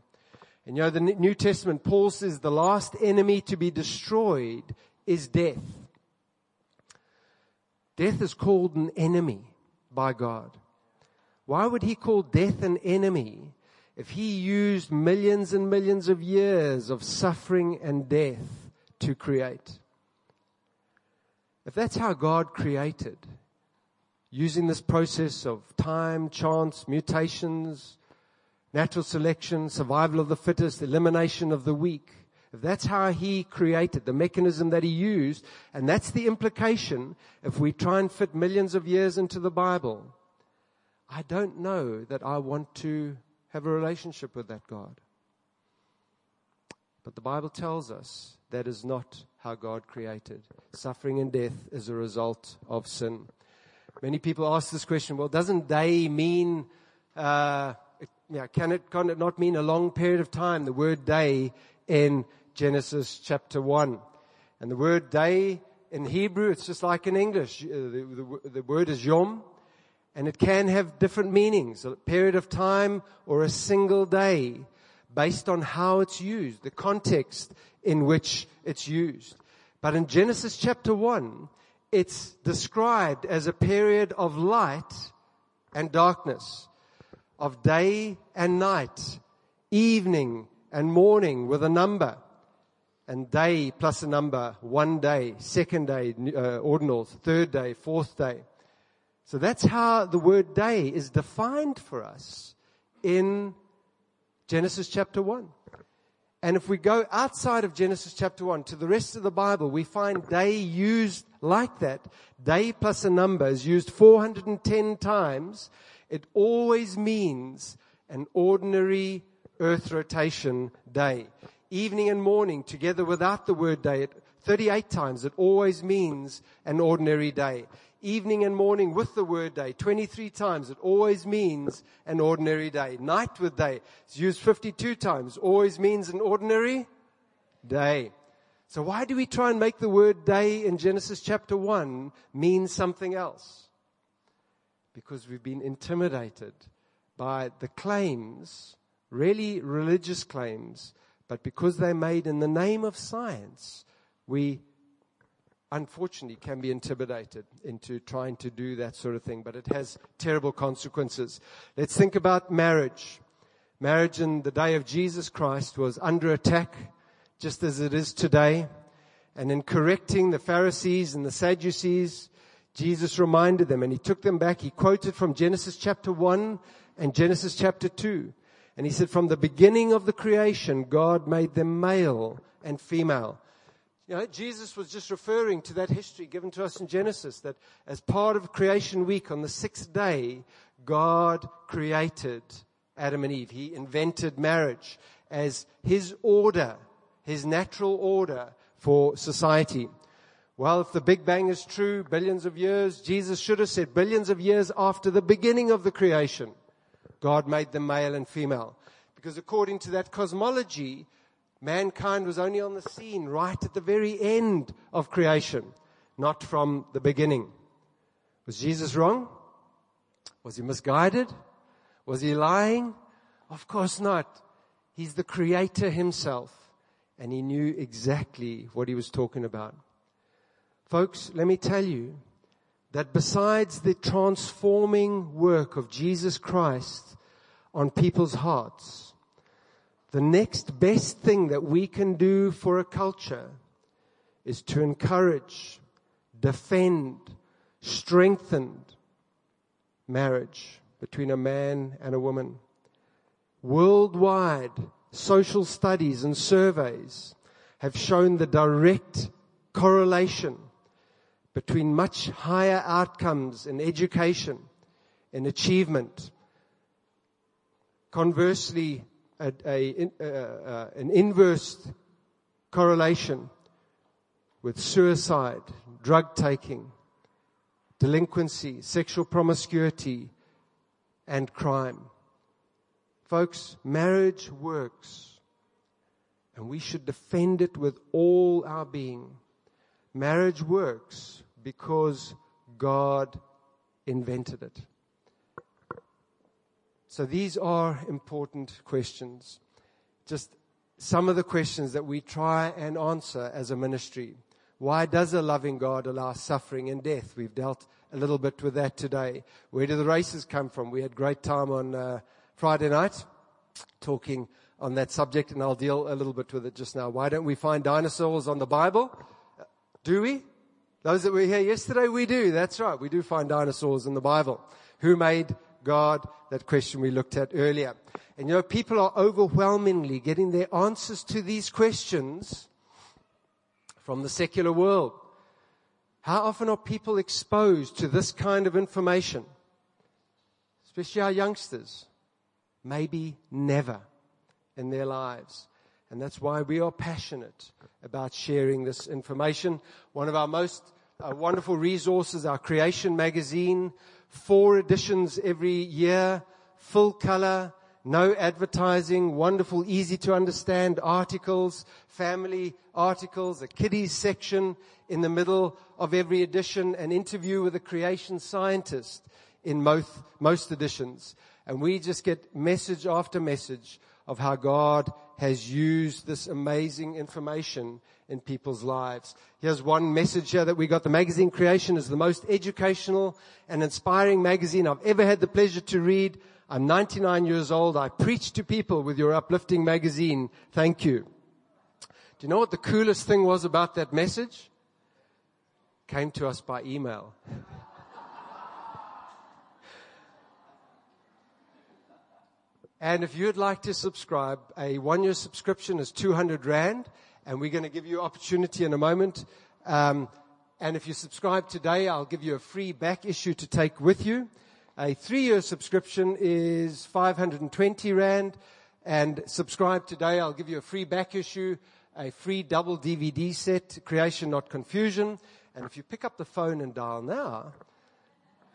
And you know, the New Testament, Paul says the last enemy to be destroyed is death. Death is called an enemy by God. Why would he call death an enemy if he used millions and millions of years of suffering and death to create? If that's how God created, using this process of time, chance, mutations, natural selection, survival of the fittest, elimination of the weak. If that's how he created, the mechanism that he used, and that's the implication if we try and fit millions of years into the Bible, I don't know that I want to have a relationship with that God. But the Bible tells us that is not how God created. Suffering and death is a result of sin. Many people ask this question, well, doesn't day mean, can it not mean a long period of time, the word day in Genesis chapter 1? And the word day in Hebrew, it's just like in English. The word is yom, and it can have different meanings, a period of time or a single day, based on how it's used, the context in which it's used. But in Genesis chapter 1, it's described as a period of light and darkness, of day and night, evening and morning with a number, and day plus a number, one day, second day, ordinals, third day, fourth day. So that's how the word day is defined for us in Genesis chapter 1. And if we go outside of Genesis chapter 1 to the rest of the Bible, we find day used like that. Day plus a number is used 410 times. It always means an ordinary earth rotation day. Evening and morning together without the word day, 38 times, it always means an ordinary day. Evening and morning with the word day, 23 times, it always means an ordinary day. Night with day, it's used 52 times, always means an ordinary day. So why do we try and make the word day in Genesis chapter 1 mean something else? Because we've been intimidated by the claims, really religious claims, but because they're made in the name of science, we unfortunately can be intimidated into trying to do that sort of thing, but it has terrible consequences. Let's think about marriage. Marriage in the day of Jesus Christ was under attack, just as it is today. And in correcting the Pharisees and the Sadducees, Jesus reminded them and he took them back. He quoted from Genesis chapter 1 and Genesis chapter 2. And he said, from the beginning of the creation, God made them male and female. You know, Jesus was just referring to that history given to us in Genesis, that as part of creation week on the sixth day, God created Adam and Eve. He invented marriage as his order, his natural order for society. Well, if the Big Bang is true, billions of years, Jesus should have said billions of years after the beginning of the creation, God made them male and female. Because according to that cosmology, mankind was only on the scene right at the very end of creation, not from the beginning. Was Jesus wrong? Was he misguided? Was he lying? Of course not. He's the creator himself, and he knew exactly what he was talking about. Folks, let me tell you that besides the transforming work of Jesus Christ on people's hearts, the next best thing that we can do for a culture is to encourage, defend, strengthen marriage between a man and a woman. Worldwide, social studies and surveys have shown the direct correlation between much higher outcomes in education, in achievement. Conversely, an inverse correlation with suicide, drug taking, delinquency, sexual promiscuity, and crime. Folks, marriage works, and we should defend it with all our being. Marriage works because God invented it. So these are important questions. Just some of the questions that we try and answer as a ministry. Why does a loving God allow suffering and death? We've dealt a little bit with that today. Where do the races come from? We had great time on Friday night talking on that subject, and I'll deal a little bit with it just now. Why don't we find dinosaurs on the Bible? Do we? Those that were here yesterday, we do. That's right. We do find dinosaurs in the Bible. Who made God? That question we looked at earlier. And you know, people are overwhelmingly getting their answers to these questions from the secular world. How often are people exposed to this kind of information? Especially our youngsters. Maybe never in their lives. And that's why we are passionate about sharing this information. One of our most wonderful resources, our Creation magazine, 4 editions every year, full color, no advertising, wonderful, easy to understand articles, family articles, a kiddies section in the middle of every edition, an interview with a creation scientist in most editions. And we just get message after message of how God has used this amazing information in people's lives. Here's one message here that we got. The magazine Creation is the most educational and inspiring magazine I've ever had the pleasure to read. I'm 99 years old. I preach to people with your uplifting magazine. Thank you. Do you know what the coolest thing was about that message? It came to us by email. And if you'd like to subscribe, a 1-year subscription is R200, and we're going to give you opportunity in a moment. And if you subscribe today, I'll give you a free back issue to take with you. A 3-year subscription is R520, and subscribe today, I'll give you a free back issue, a free double DVD set, Creation Not Confusion. And if you pick up the phone and dial now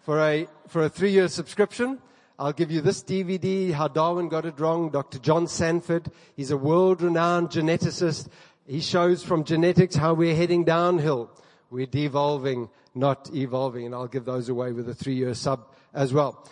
for a 3-year subscription, I'll give you this DVD, How Darwin Got It Wrong, Dr. John Sanford. He's a world-renowned geneticist. He shows from genetics how we're heading downhill. We're devolving, not evolving. And I'll give those away with a 3-year sub as well.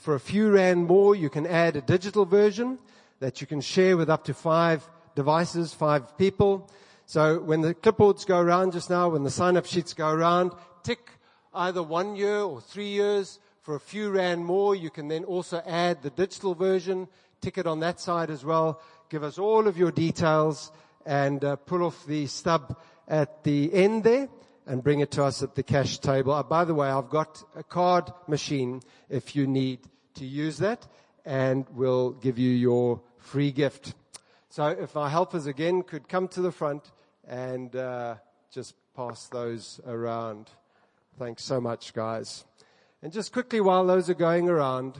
For a few rand more, you can add a digital version that you can share with up to 5 devices, 5 people. So when the clipboards go around just now, when the sign-up sheets go around, tick either 1 year or 3 years. For a few rand more, you can then also add the digital version, ticket on that side as well. Give us all of your details and pull off the stub at the end there and bring it to us at the cash table. By the way, I've got a card machine if you need to use that, and we'll give you your free gift. So if our helpers again could come to the front and just pass those around. Thanks so much, guys. And just quickly, while those are going around,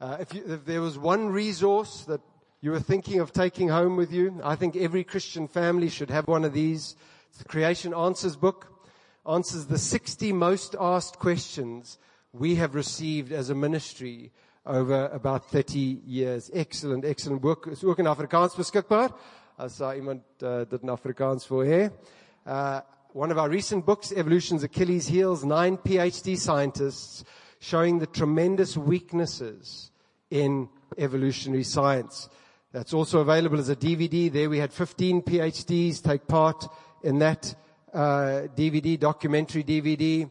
if there was one resource that you were thinking of taking home with you, I think every Christian family should have one of these. It's the Creation Answers book. Answers the 60 most asked questions we have received as a ministry over about 30 years. Excellent, excellent work. It's ook in Afrikaans beskikbaar. As iemand dit in Afrikaans voor hê. One of our recent books, Evolution's Achilles Heels, 9 PhD scientists showing the tremendous weaknesses in evolutionary science. That's also available as a DVD. There we had 15 PhDs take part in that DVD, documentary DVD.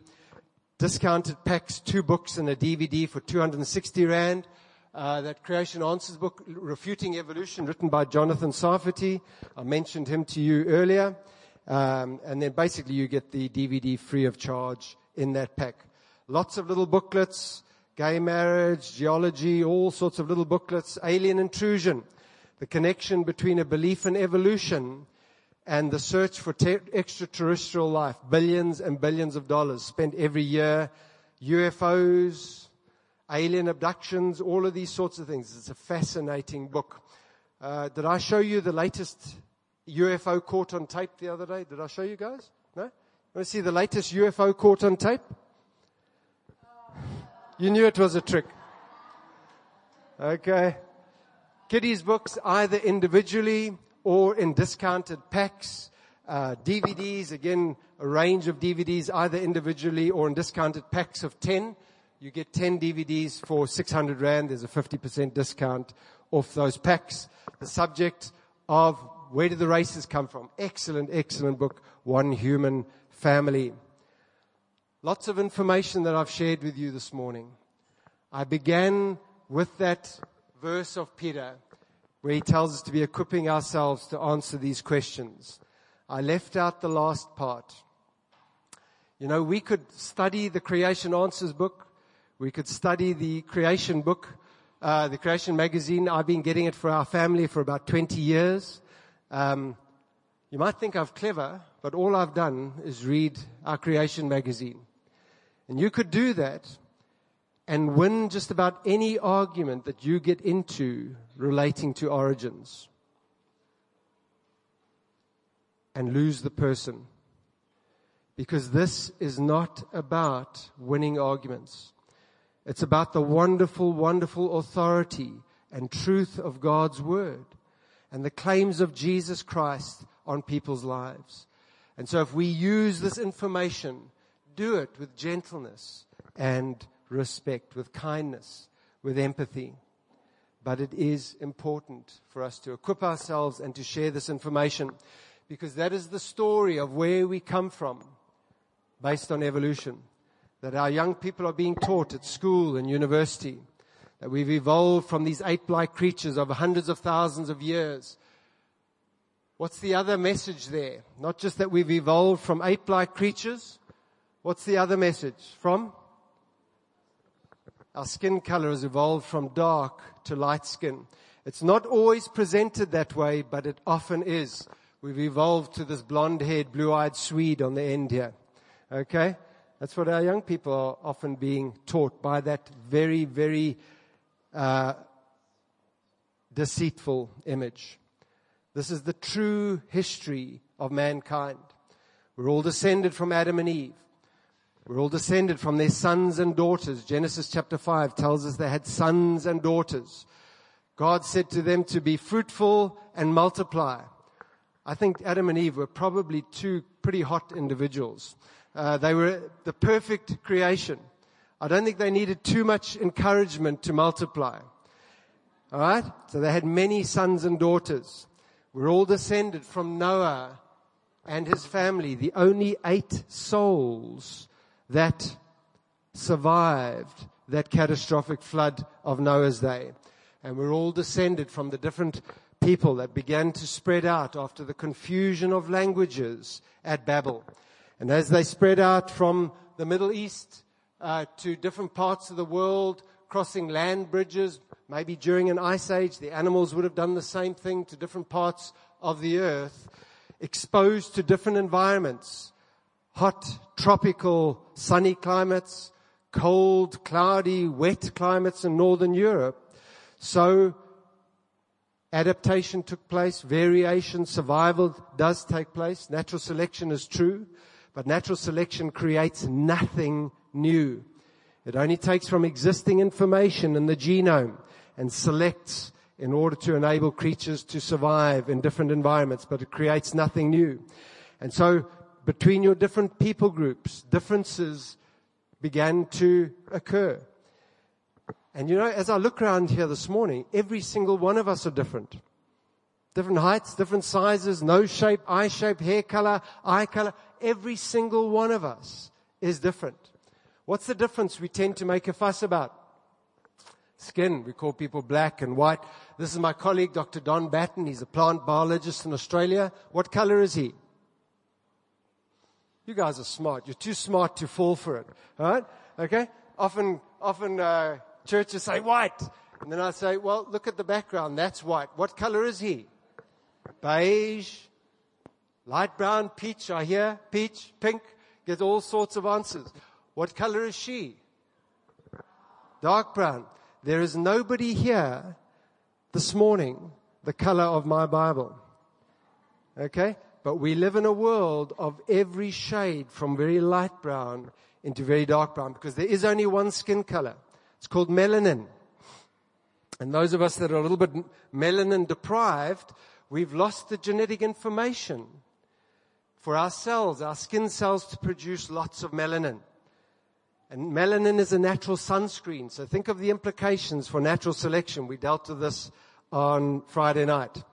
Discounted packs, 2 books and a DVD for R260. That Creation Answers book, Refuting Evolution, written by Jonathan Sarfati. I mentioned him to you earlier. And then basically you get the DVD free of charge in that pack. Lots of little booklets, gay marriage, geology, all sorts of little booklets, alien intrusion, the connection between a belief in evolution and the search for extraterrestrial life, billions and billions of dollars spent every year, UFOs, alien abductions, all of these sorts of things. It's a fascinating book. Did I show you the latest UFO caught on tape the other day? Did I show you guys? No? You want to see the latest UFO caught on tape? You knew it was a trick. Okay. Kiddies books, either individually or in discounted packs. DVDs, again, a range of DVDs, either individually or in discounted packs of 10. You get 10 DVDs for 600 Rand. There's a 50% discount off those packs. The subject of Where Did the Races Come From? Excellent, excellent book, One Human Family. Lots of information that I've shared with you this morning. I began with that verse of Peter where he tells us to be equipping ourselves to answer these questions. I left out the last part. You know, we could study the Creation Answers book. We could study the Creation book, the Creation magazine. I've been getting it for our family for about 20 years. You might think I'm clever, but all I've done is read our Creation magazine. And you could do that and win just about any argument that you get into relating to origins and lose the person. Because this is not about winning arguments. It's about the wonderful, wonderful authority and truth of God's word and the claims of Jesus Christ on people's lives. And so if we use this information, do it with gentleness and respect, with kindness, with empathy. But it is important for us to equip ourselves and to share this information, because that is the story of where we come from based on evolution, that our young people are being taught at school and university, that we've evolved from these ape-like creatures over hundreds of thousands of years. What's the other message there? Not just that we've evolved from ape-like creatures. What's the other message? From? Our skin color has evolved from dark to light skin. It's not always presented that way, but it often is. We've evolved to this blonde-haired, blue-eyed Swede on the end here. Okay? That's what our young people are often being taught by that very, very deceitful image. This is the true history of mankind. We're all descended from Adam and Eve. We're all descended from their sons and daughters. Genesis chapter 5 tells us they had sons and daughters. God said to them to be fruitful and multiply. I think Adam and Eve were probably two pretty hot individuals. They were the perfect creation. I don't think they needed too much encouragement to multiply. All right? So they had many sons and daughters. We're all descended from Noah and his family, the only 8 souls that survived that catastrophic flood of Noah's day. And we're all descended from the different people that began to spread out after the confusion of languages at Babel. And as they spread out from the Middle East to different parts of the world, crossing land bridges, maybe during an ice age, the animals would have done the same thing to different parts of the earth, exposed to different environments. Hot, tropical, sunny climates, cold, cloudy, wet climates in northern Europe. So adaptation took place, variation, survival does take place. Natural selection is true, but natural selection creates nothing new. It only takes from existing information in the genome and selects in order to enable creatures to survive in different environments, but it creates nothing new. And so between your different people groups, differences began to occur. And you know, as I look around here this morning, every single one of us are different. Different heights, different sizes, nose shape, hair color, eye color. Every single one of us is different. What's the difference we tend to make a fuss about? Skin. We call people black and white. This is my colleague, Dr. Don Batten. He's a plant biologist in Australia. What color is he? You guys are smart. You're too smart to fall for it. All right? Okay? Often churches say white. And then I say, well, look at the background. That's white. What color is he? Beige. Light brown. Peach, I hear. Peach. Pink. Get all sorts of answers. What color is she? dark brown. There is nobody here this morning the color of my Bible. Okay? But we live in a world of every shade from very light brown into very dark brown, because there is only one skin color. It's called melanin. And those of us that are a little bit melanin deprived, we've lost the genetic information for our cells, our skin cells, to produce lots of melanin. And melanin is a natural sunscreen. So think of the implications for natural selection. We dealt with this on Friday night.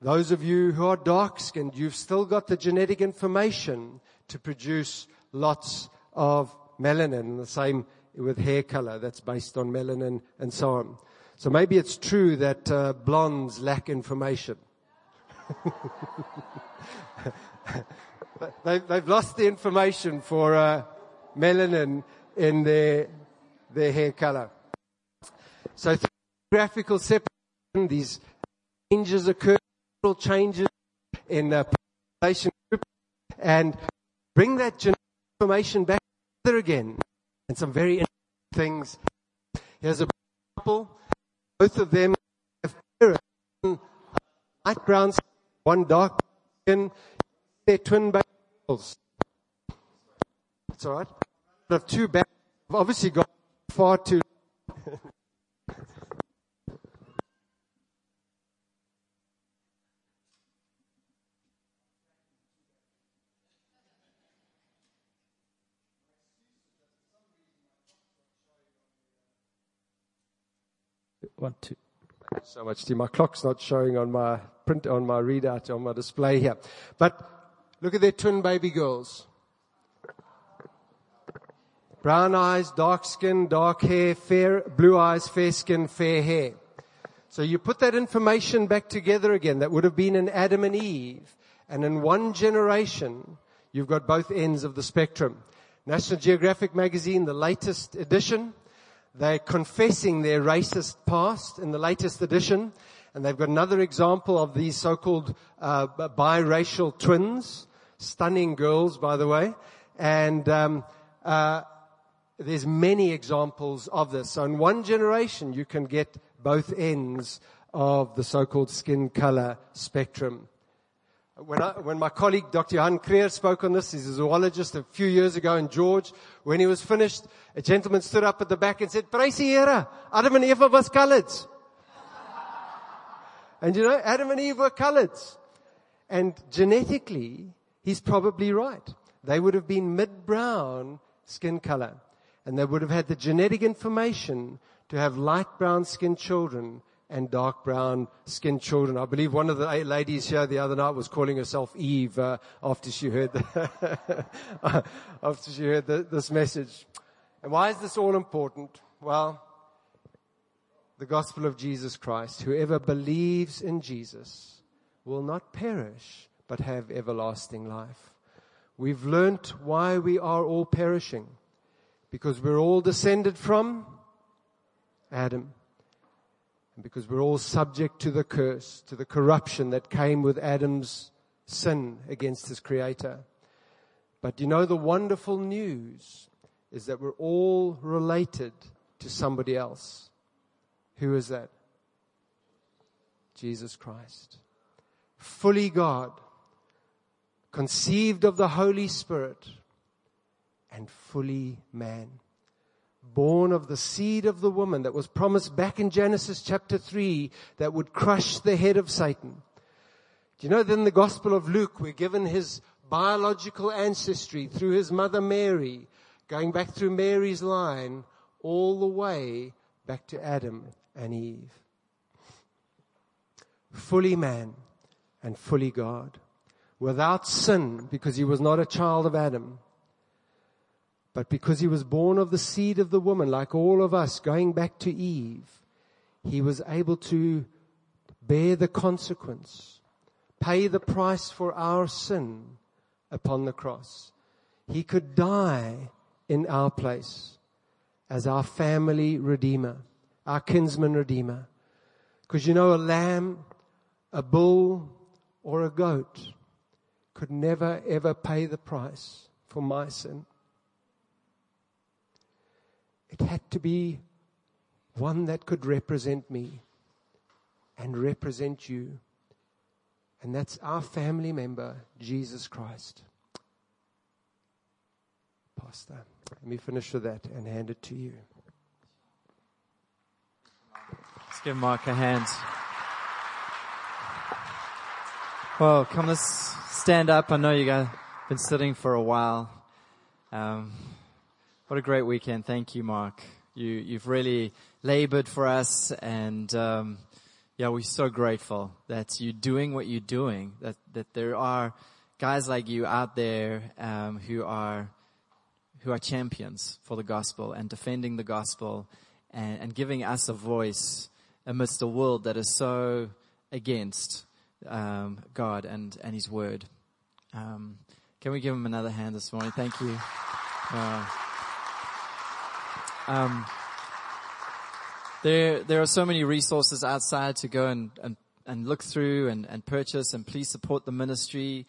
Those of you who are dark-skinned, you've still got the genetic information to produce lots of melanin. The same with hair color. That's based on melanin and so on. So maybe it's true that blondes lack information. They've lost the information for melanin in their hair color. So through graphical separation, these changes occur, changes in a population group, and bring that genetic information back together again. And some very interesting things. Here's a couple. Both of them have parents. One light brown skin, one dark skin. They're twin babies. That's all right. Out of two babies, I've obviously got far too. One, two. Thank you so much, Steve. My clock's not showing on my print, on my readout, on my display here. But look at their twin baby girls. Brown eyes, dark skin, dark hair, fair, blue eyes, fair skin, fair hair. So you put that information back together again. That would have been in Adam and Eve. And in one generation, you've got both ends of the spectrum. National Geographic magazine, the latest edition. They're confessing their racist past in the latest edition. And they've got another example of these so-called biracial twins. Stunning girls, by the way. And there's many examples of this. So in one generation, you can get both ends of the so-called skin color spectrum. When my colleague, Dr. Johann Kreer, spoke on this, he's a zoologist, a few years ago in George, when he was finished, a gentleman stood up at the back and said, "Pricey era, Adam and Eve was colored." And you know, Adam and Eve were colored. And genetically, he's probably right. They would have been mid-brown skin color. And they would have had the genetic information to have light brown skin children and dark brown skinned children. I believe one of the ladies here the other night was calling herself Eve after she heard this message. And why is this all important? Well, the gospel of Jesus Christ. Whoever believes in Jesus will not perish, but have everlasting life. We've learnt why we are all perishing, because we're all descended from Adam. And because we're all subject to the curse, to the corruption that came with Adam's sin against his Creator. But you know, the wonderful news is that we're all related to somebody else. Who is that? Jesus Christ. Fully God, conceived of the Holy Spirit, and fully man. Born of the seed of the woman that was promised back in Genesis chapter 3 that would crush the head of Satan. Do you know that in the Gospel of Luke, we're given his biological ancestry through his mother Mary, going back through Mary's line all the way back to Adam and Eve. Fully man and fully God. Without sin, because he was not a child of Adam. But because he was born of the seed of the woman, like all of us, going back to Eve, he was able to bear the consequence, pay the price for our sin upon the cross. He could die in our place as our family redeemer, our kinsman redeemer. Because you know, a lamb, a bull, or a goat could never, ever pay the price for my sin. It had to be one that could represent me and represent you. And that's our family member, Jesus Christ. Pastor, let me finish with that and hand it to you. Let's give Mark a hand. Well, come, let's stand up. I know you guys have been sitting for a while. What a great weekend. Thank you, Mark. You've really labored for us, and we're so grateful that you're doing what you're doing, that there are guys like you out there who are champions for the gospel and defending the gospel and giving us a voice amidst a world that is so against God and His Word. Can we give him another hand this morning? Thank you. There are so many resources outside to go and look through and purchase, and please support the ministry.